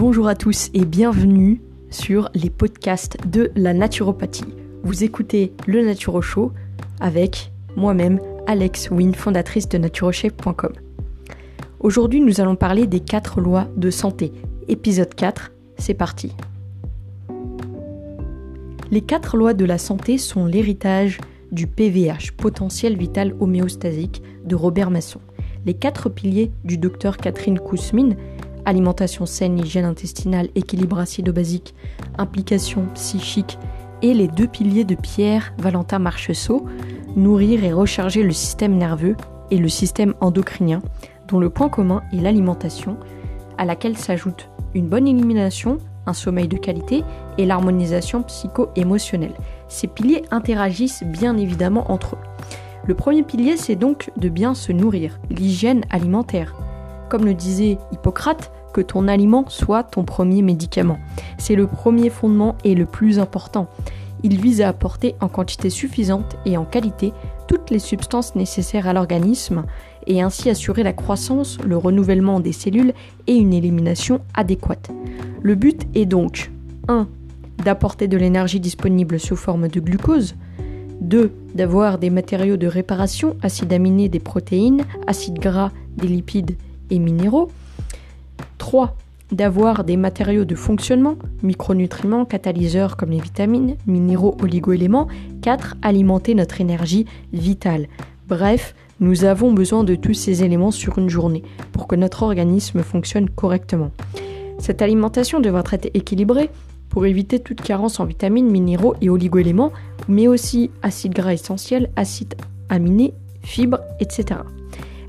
Bonjour à tous et bienvenue sur les podcasts de la naturopathie. Vous écoutez le Naturo Show avec moi-même, Alex Wynne, fondatrice de naturoshape.com. Aujourd'hui, nous allons parler des 4 lois de santé. Épisode 4, c'est parti. Les 4 lois de la santé sont l'héritage du PVH, potentiel vital homéostasique, de Robert Masson. Les 4 piliers du docteur Catherine Kousmine, alimentation saine, hygiène intestinale, équilibre acido-basique, implication psychique, et les 2 piliers de Pierre Valentin Marchesseau, nourrir et recharger le système nerveux et le système endocrinien, dont le point commun est l'alimentation, à laquelle s'ajoute une bonne élimination, un sommeil de qualité et l'harmonisation psycho-émotionnelle. Ces piliers interagissent bien évidemment entre eux. Le premier pilier, c'est donc de bien se nourrir, l'hygiène alimentaire. Comme le disait Hippocrate, que ton aliment soit ton premier médicament. C'est le premier fondement et le plus important. Il vise à apporter en quantité suffisante et en qualité toutes les substances nécessaires à l'organisme et ainsi assurer la croissance, le renouvellement des cellules et une élimination adéquate. Le but est donc 1. D'apporter de l'énergie disponible sous forme de glucose, 2. D'avoir des matériaux de réparation, acides aminés, des protéines, acides gras, des lipides et minéraux, 3. D'avoir des matériaux de fonctionnement, micronutriments, catalyseurs comme les vitamines, minéraux, oligoéléments. 4. Alimenter notre énergie vitale. Bref, nous avons besoin de tous ces éléments sur une journée pour que notre organisme fonctionne correctement. Cette alimentation devra être équilibrée pour éviter toute carence en vitamines, minéraux et oligoéléments, mais aussi acides gras essentiels, acides aminés, fibres, etc.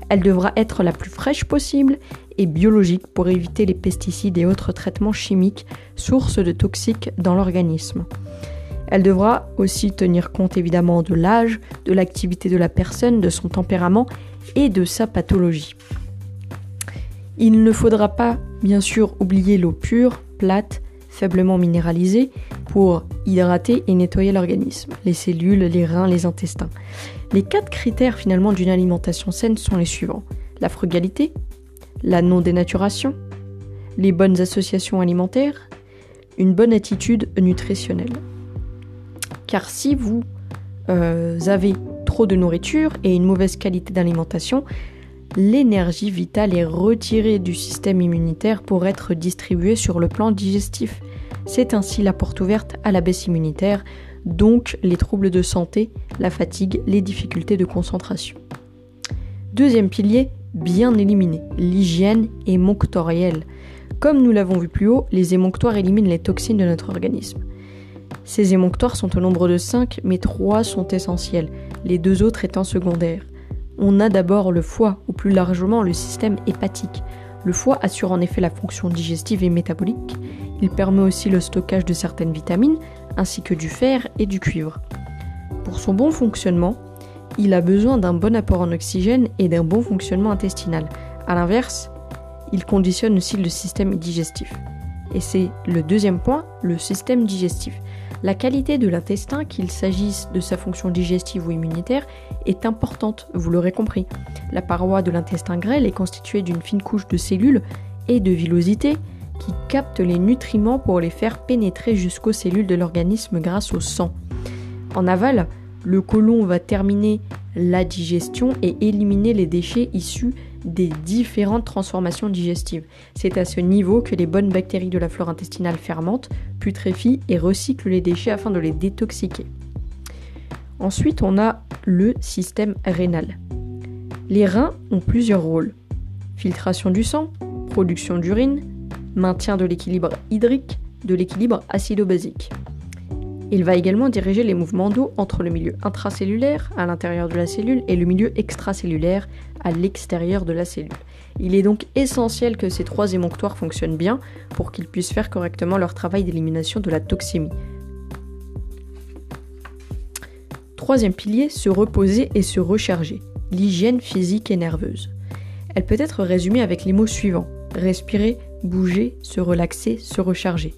Elle devra être la plus fraîche possible et biologique pour éviter les pesticides et autres traitements chimiques, sources de toxiques dans l'organisme. Elle devra aussi tenir compte évidemment de l'âge, de l'activité de la personne, de son tempérament et de sa pathologie. Il ne faudra pas, bien sûr, oublier l'eau pure, plate, faiblement minéralisée pour hydrater et nettoyer l'organisme, les cellules, les reins, les intestins. Les 4 critères finalement d'une alimentation saine sont les suivants. La frugalité, la non-dénaturation, les bonnes associations alimentaires, une bonne attitude nutritionnelle. Car si vous avez trop de nourriture et une mauvaise qualité d'alimentation, l'énergie vitale est retirée du système immunitaire pour être distribuée sur le plan digestif. C'est ainsi la porte ouverte à la baisse immunitaire, donc les troubles de santé, la fatigue, les difficultés de concentration. Deuxième pilier, bien éliminé, l'hygiène émonctorielle. Comme nous l'avons vu plus haut, les émonctoires éliminent les toxines de notre organisme. Ces émonctoires sont au nombre de 5, mais 3 sont essentiels, les 2 autres étant secondaires. On a d'abord le foie, ou plus largement le système hépatique. Le foie assure en effet la fonction digestive et métabolique. Il permet aussi le stockage de certaines vitamines, ainsi que du fer et du cuivre. Pour son bon fonctionnement, il a besoin d'un bon apport en oxygène et d'un bon fonctionnement intestinal. A l'inverse, il conditionne aussi le système digestif. Et c'est le deuxième point, le système digestif. La qualité de l'intestin, qu'il s'agisse de sa fonction digestive ou immunitaire, est importante, vous l'aurez compris. La paroi de l'intestin grêle est constituée d'une fine couche de cellules et de villosités qui captent les nutriments pour les faire pénétrer jusqu'aux cellules de l'organisme grâce au sang. En aval, le côlon va terminer la digestion et éliminer les déchets issus des différentes transformations digestives. C'est à ce niveau que les bonnes bactéries de la flore intestinale fermentent, putréfient et recyclent les déchets afin de les détoxiquer. Ensuite, on a le système rénal. Les reins ont plusieurs rôles. Filtration du sang, production d'urine, maintien de l'équilibre hydrique, de l'équilibre acido-basique. Il va également diriger les mouvements d'eau entre le milieu intracellulaire, à l'intérieur de la cellule, et le milieu extracellulaire, à l'extérieur de la cellule. Il est donc essentiel que ces 3 émonctoires fonctionnent bien pour qu'ils puissent faire correctement leur travail d'élimination de la toxémie. Troisième pilier, se reposer et se recharger. L'hygiène physique et nerveuse. Elle peut être résumée avec les mots suivants. Respirer, bouger, se relaxer, se recharger.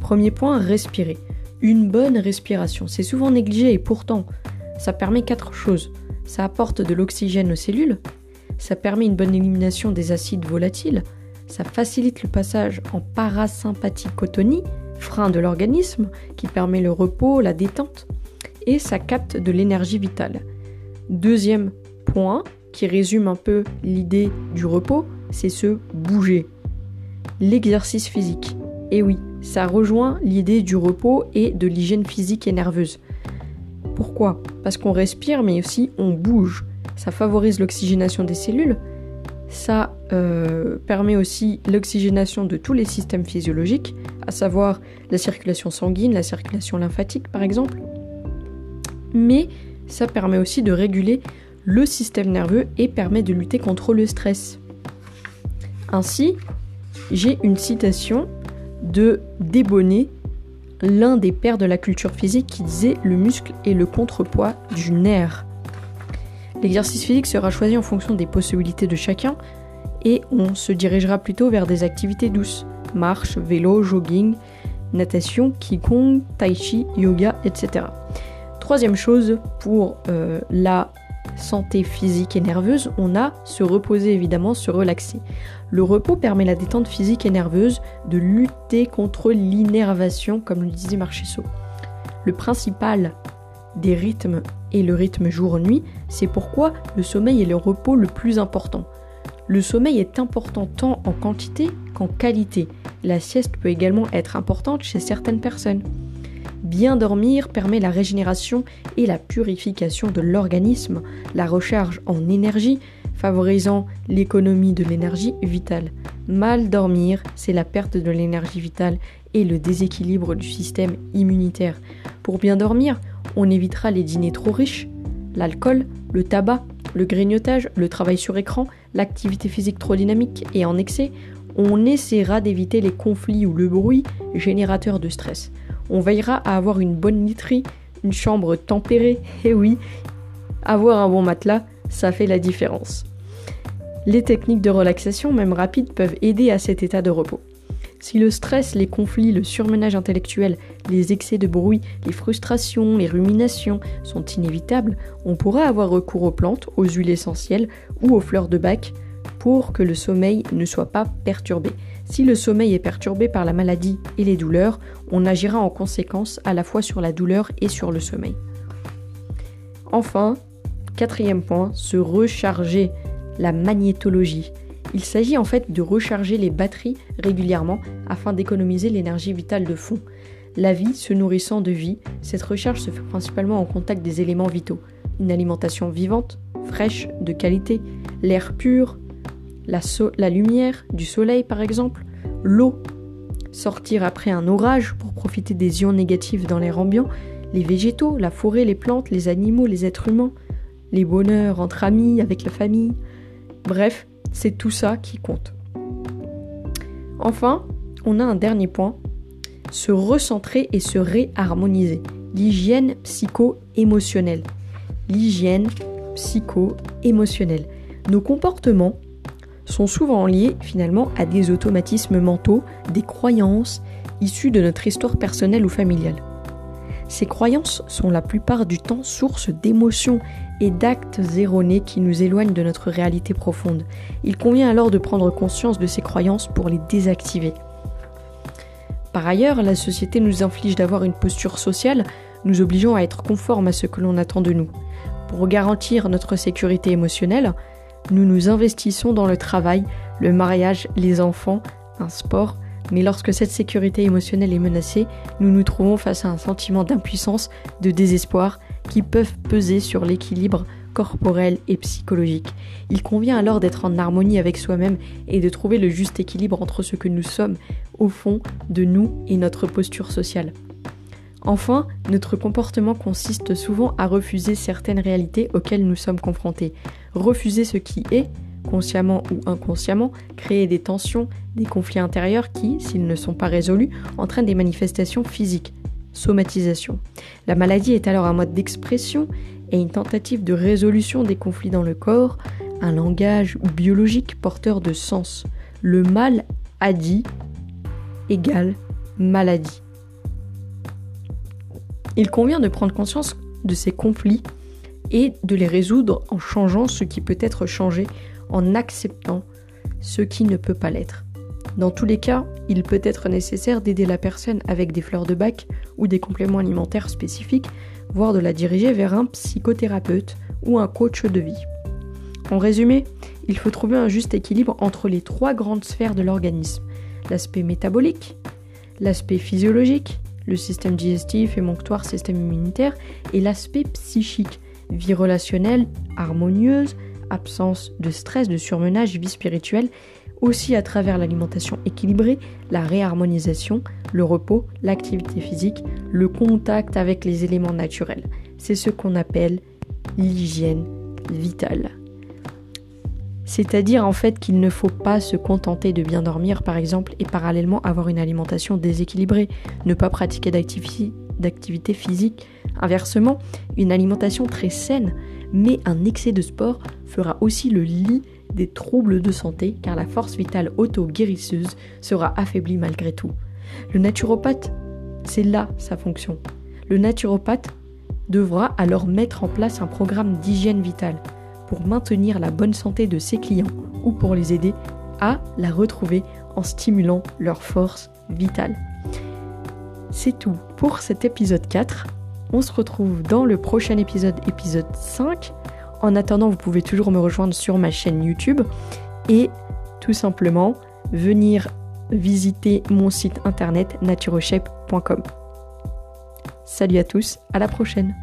Premier point, respirer. Une bonne respiration, c'est souvent négligé et pourtant, ça permet 4 choses. Ça apporte de l'oxygène aux cellules, ça permet une bonne élimination des acides volatiles, Ça facilite le passage en parasympathicotonie, frein de l'organisme qui permet le repos, la détente, et ça capte de l'énergie vitale. Deuxième point qui résume un peu l'idée du repos, c'est se bouger. L'exercice physique. Et oui, ça rejoint l'idée du repos et de l'hygiène physique et nerveuse. Pourquoi ? Parce qu'on respire mais aussi on bouge. Ça favorise l'oxygénation des cellules, ça permet aussi l'oxygénation de tous les systèmes physiologiques, à savoir la circulation sanguine, la circulation lymphatique par exemple. Mais ça permet aussi de réguler le système nerveux et permet de lutter contre le stress. Ainsi, j'ai une citation de Débonnet, l'un des pères de la culture physique, qui disait « Le muscle est le contrepoids du nerf ». L'exercice physique sera choisi en fonction des possibilités de chacun et on se dirigera plutôt vers des activités douces, marche, vélo, jogging, natation, qigong, tai chi, yoga, etc. Troisième chose pour la santé physique et nerveuse, on a se reposer évidemment, se relaxer. Le repos permet la détente physique et nerveuse, de lutter contre l'innervation, comme le disait Marchesseau. Le principal des rythmes est le rythme jour-nuit, c'est pourquoi le sommeil est le repos le plus important. Le sommeil est important tant en quantité qu'en qualité. La sieste peut également être importante chez certaines personnes. Bien dormir permet la régénération et la purification de l'organisme, la recharge en énergie, favorisant l'économie de l'énergie vitale. Mal dormir, c'est la perte de l'énergie vitale et le déséquilibre du système immunitaire. Pour bien dormir, on évitera les dîners trop riches, l'alcool, le tabac, le grignotage, le travail sur écran, l'activité physique trop dynamique et en excès. On essaiera d'éviter les conflits ou le bruit générateur de stress. On veillera à avoir une bonne literie, une chambre tempérée, et oui, avoir un bon matelas, ça fait la différence. Les techniques de relaxation, même rapides, peuvent aider à cet état de repos. Si le stress, les conflits, le surmenage intellectuel, les excès de bruit, les frustrations, les ruminations sont inévitables, on pourra avoir recours aux plantes, aux huiles essentielles ou aux fleurs de bac pour que le sommeil ne soit pas perturbé. Si le sommeil est perturbé par la maladie et les douleurs, on agira en conséquence à la fois sur la douleur et sur le sommeil. Enfin, quatrième point, se recharger, la magnétologie. Il s'agit en fait de recharger les batteries régulièrement afin d'économiser l'énergie vitale de fond. La vie se nourrissant de vie, cette recharge se fait principalement en contact des éléments vitaux. Une alimentation vivante, fraîche, de qualité, l'air pur, la lumière, du soleil par exemple, l'eau, sortir après un orage pour profiter des ions négatifs dans l'air ambiant, les végétaux, la forêt, les plantes, les animaux, les êtres humains, les bonheurs entre amis, avec la famille, bref, c'est tout ça qui compte. Enfin, on a un dernier point, se recentrer et se réharmoniser, l'hygiène psycho-émotionnelle. L'hygiène psycho-émotionnelle. Nos comportements sont souvent liés finalement à des automatismes mentaux, des croyances issues de notre histoire personnelle ou familiale. Ces croyances sont la plupart du temps source d'émotions et d'actes erronés qui nous éloignent de notre réalité profonde. Il convient alors de prendre conscience de ces croyances pour les désactiver. Par ailleurs, la société nous inflige d'avoir une posture sociale, nous obligeant à être conformes à ce que l'on attend de nous. Pour garantir notre sécurité émotionnelle, nous nous investissons dans le travail, le mariage, les enfants, un sport, mais lorsque cette sécurité émotionnelle est menacée, nous nous trouvons face à un sentiment d'impuissance, de désespoir, qui peuvent peser sur l'équilibre corporel et psychologique. Il convient alors d'être en harmonie avec soi-même et de trouver le juste équilibre entre ce que nous sommes, au fond, de nous et notre posture sociale. Enfin, notre comportement consiste souvent à refuser certaines réalités auxquelles nous sommes confrontés. Refuser ce qui est, consciemment ou inconsciemment, créer des tensions, des conflits intérieurs qui, s'ils ne sont pas résolus, entraînent des manifestations physiques, somatisation. La maladie est alors un mode d'expression et une tentative de résolution des conflits dans le corps, un langage biologique porteur de sens. Le mal adit égale maladie. Il convient de prendre conscience de ces conflits et de les résoudre en changeant ce qui peut être changé, en acceptant ce qui ne peut pas l'être. Dans tous les cas, il peut être nécessaire d'aider la personne avec des fleurs de bac ou des compléments alimentaires spécifiques, voire de la diriger vers un psychothérapeute ou un coach de vie. En résumé, il faut trouver un juste équilibre entre les trois grandes sphères de l'organisme, l'aspect métabolique, l'aspect physiologique, le système digestif, émonctoire, système immunitaire, et l'aspect psychique, vie relationnelle, harmonieuse, absence de stress, de surmenage, vie spirituelle, aussi à travers l'alimentation équilibrée, la réharmonisation, le repos, l'activité physique, le contact avec les éléments naturels. C'est ce qu'on appelle l'hygiène vitale. C'est-à-dire en fait qu'il ne faut pas se contenter de bien dormir par exemple et parallèlement avoir une alimentation déséquilibrée, ne pas pratiquer d'activité physique. Inversement, une alimentation très saine, mais un excès de sport fera aussi le lit des troubles de santé car la force vitale auto-guérisseuse sera affaiblie malgré tout. Le naturopathe, c'est là sa fonction. Le naturopathe devra alors mettre en place un programme d'hygiène vitale pour maintenir la bonne santé de ses clients ou pour les aider à la retrouver en stimulant leur force vitale. C'est tout pour cet épisode 4. On se retrouve dans le prochain épisode, épisode 5. En attendant, vous pouvez toujours me rejoindre sur ma chaîne YouTube et tout simplement venir visiter mon site internet naturochef.com. Salut à tous, à la prochaine!